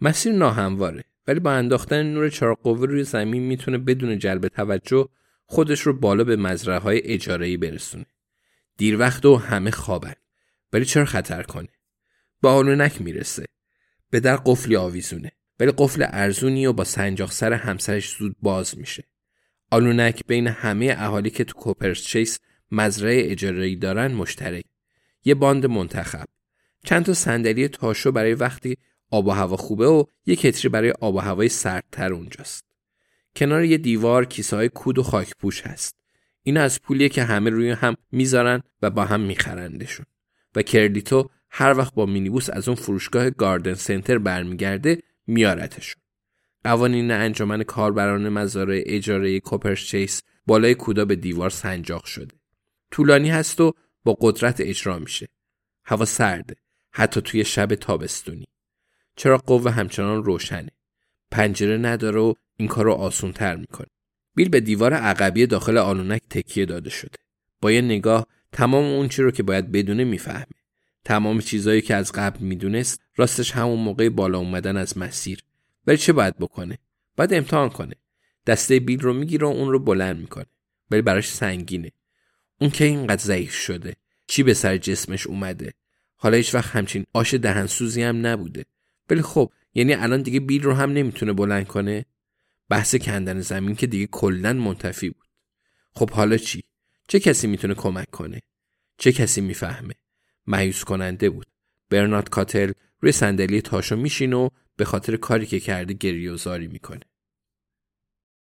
مسیر ناهمواره، ولی با انداختن نور چارقوه روی زمین میتونه بدون جلب توجه خودش رو بالا به مزرعه‌های اجاره‌ای برسونه. دیر وقت و همه خوابن، ولی چرا خطر کنه؟ با آلونک میرسه، به در قفلی آویزونه، ولی قفل ارزونی و با سنجاق سر همسرش زود باز میشه. آلونک بین همه اهالی که تو کوپرز چیس مزرعه اجاره‌ای دارن مشترک، یه باند منتخب، چند تا صندلی تاشو برای وقتی آب و هوا خوبه و یه کتری برای آب و هوای سردتر اونجاست. کنار یه دیوار کیسه‌های کود و خاکپوش هست. این از پولیه که همه روی هم میذارن و با هم میخرندشون. و کرلیتو هر وقت با مینیبوس از اون فروشگاه گاردن سنتر برمیگرده میارتشون. قوانین انجمن کاربران مزارع اجاره کوپرز چیس بالای کودا به دیوار سنجاق شده. طولانی هست و با قدرت اجرا میشه. هوا سرده، حتی توی شب تابستونی. چراغ قوه همچنان روشنه. پنجره نداره و این کار رو آسون‌تر میکنه. بیل به دیوار عقبی داخل آلونک تکیه داده شده. با یه نگاه تمام اون چی رو که باید بدونه میفهمه. تمام چیزایی که از قبل میدونست، راستش همون موقع بالا اومدن از مسیر. ولی چه باید بکنه؟ باید امتحان کنه. دسته بیل رو میگیره و اون رو بلند میکنه. ولی براش سنگینه. اون که اینقدر ضعیف شده، چی به سر جسمش اومده؟ حالا هیچ وقت همچین آش دهنسوزی هم نبوده. ولی خب یعنی الان دیگه بیل رو هم نمیتونه بلند کنه. بحث کندن زمین که دیگه کلاً منتفی بود. خب حالا چی؟ چه کسی میتونه کمک کنه؟ چه کسی میفهمه؟ مایوس کننده بود. برنارد کاتل روی صندلی تاشو میشینه و به خاطر کاری که کرده گریه و زاری میکنه.